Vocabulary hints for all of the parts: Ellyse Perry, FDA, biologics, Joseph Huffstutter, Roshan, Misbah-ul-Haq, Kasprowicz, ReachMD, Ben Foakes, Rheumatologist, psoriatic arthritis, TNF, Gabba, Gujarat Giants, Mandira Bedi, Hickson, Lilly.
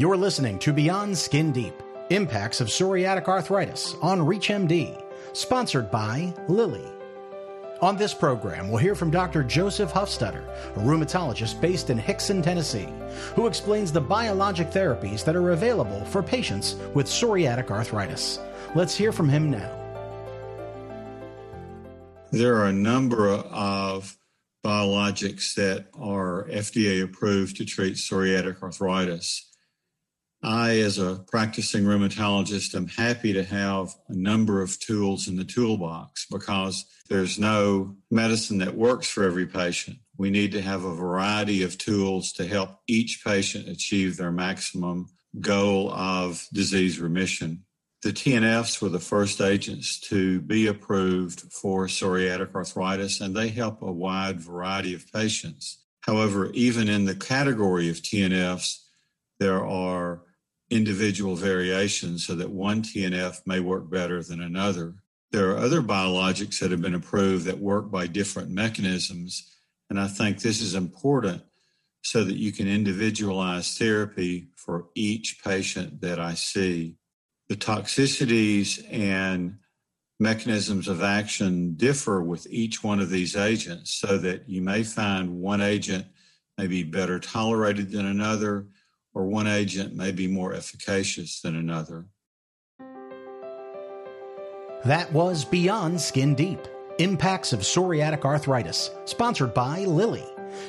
You're listening to Beyond Skin Deep, Impacts of Psoriatic Arthritis on ReachMD, sponsored by Lilly. On this program, we'll hear from Dr. Joseph Huffstutter, a rheumatologist based in Hickson, Tennessee, who explains the biologic therapies that are available for patients with psoriatic arthritis. Let's hear from him now. There are a number of biologics that are FDA approved to treat psoriatic arthritis. I, as a practicing rheumatologist, am happy to have a number of tools in the toolbox because there's no medicine that works for every patient. We need to have a variety of tools to help each patient achieve their maximum goal of disease remission. The TNFs were the first agents to be approved for psoriatic arthritis, and they help a wide variety of patients. However, even in the category of TNFs, there are individual variations so that one TNF may work better than another. There are other biologics that have been approved that work by different mechanisms, and I think this is important so that you can individualize therapy for each patient that I see. The toxicities and mechanisms of action differ with each one of these agents so that you may find one agent may be better tolerated than another, or one agent may be more efficacious than another. That was Beyond Skin Deep, Impacts of Psoriatic Arthritis, sponsored by Lilly.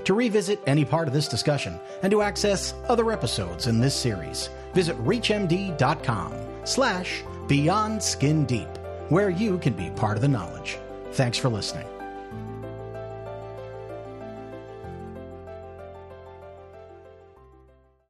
To revisit any part of this discussion and to access other episodes in this series, visit reachmd.com/Beyond Skin Deep, where you can be part of the knowledge. Thanks for listening.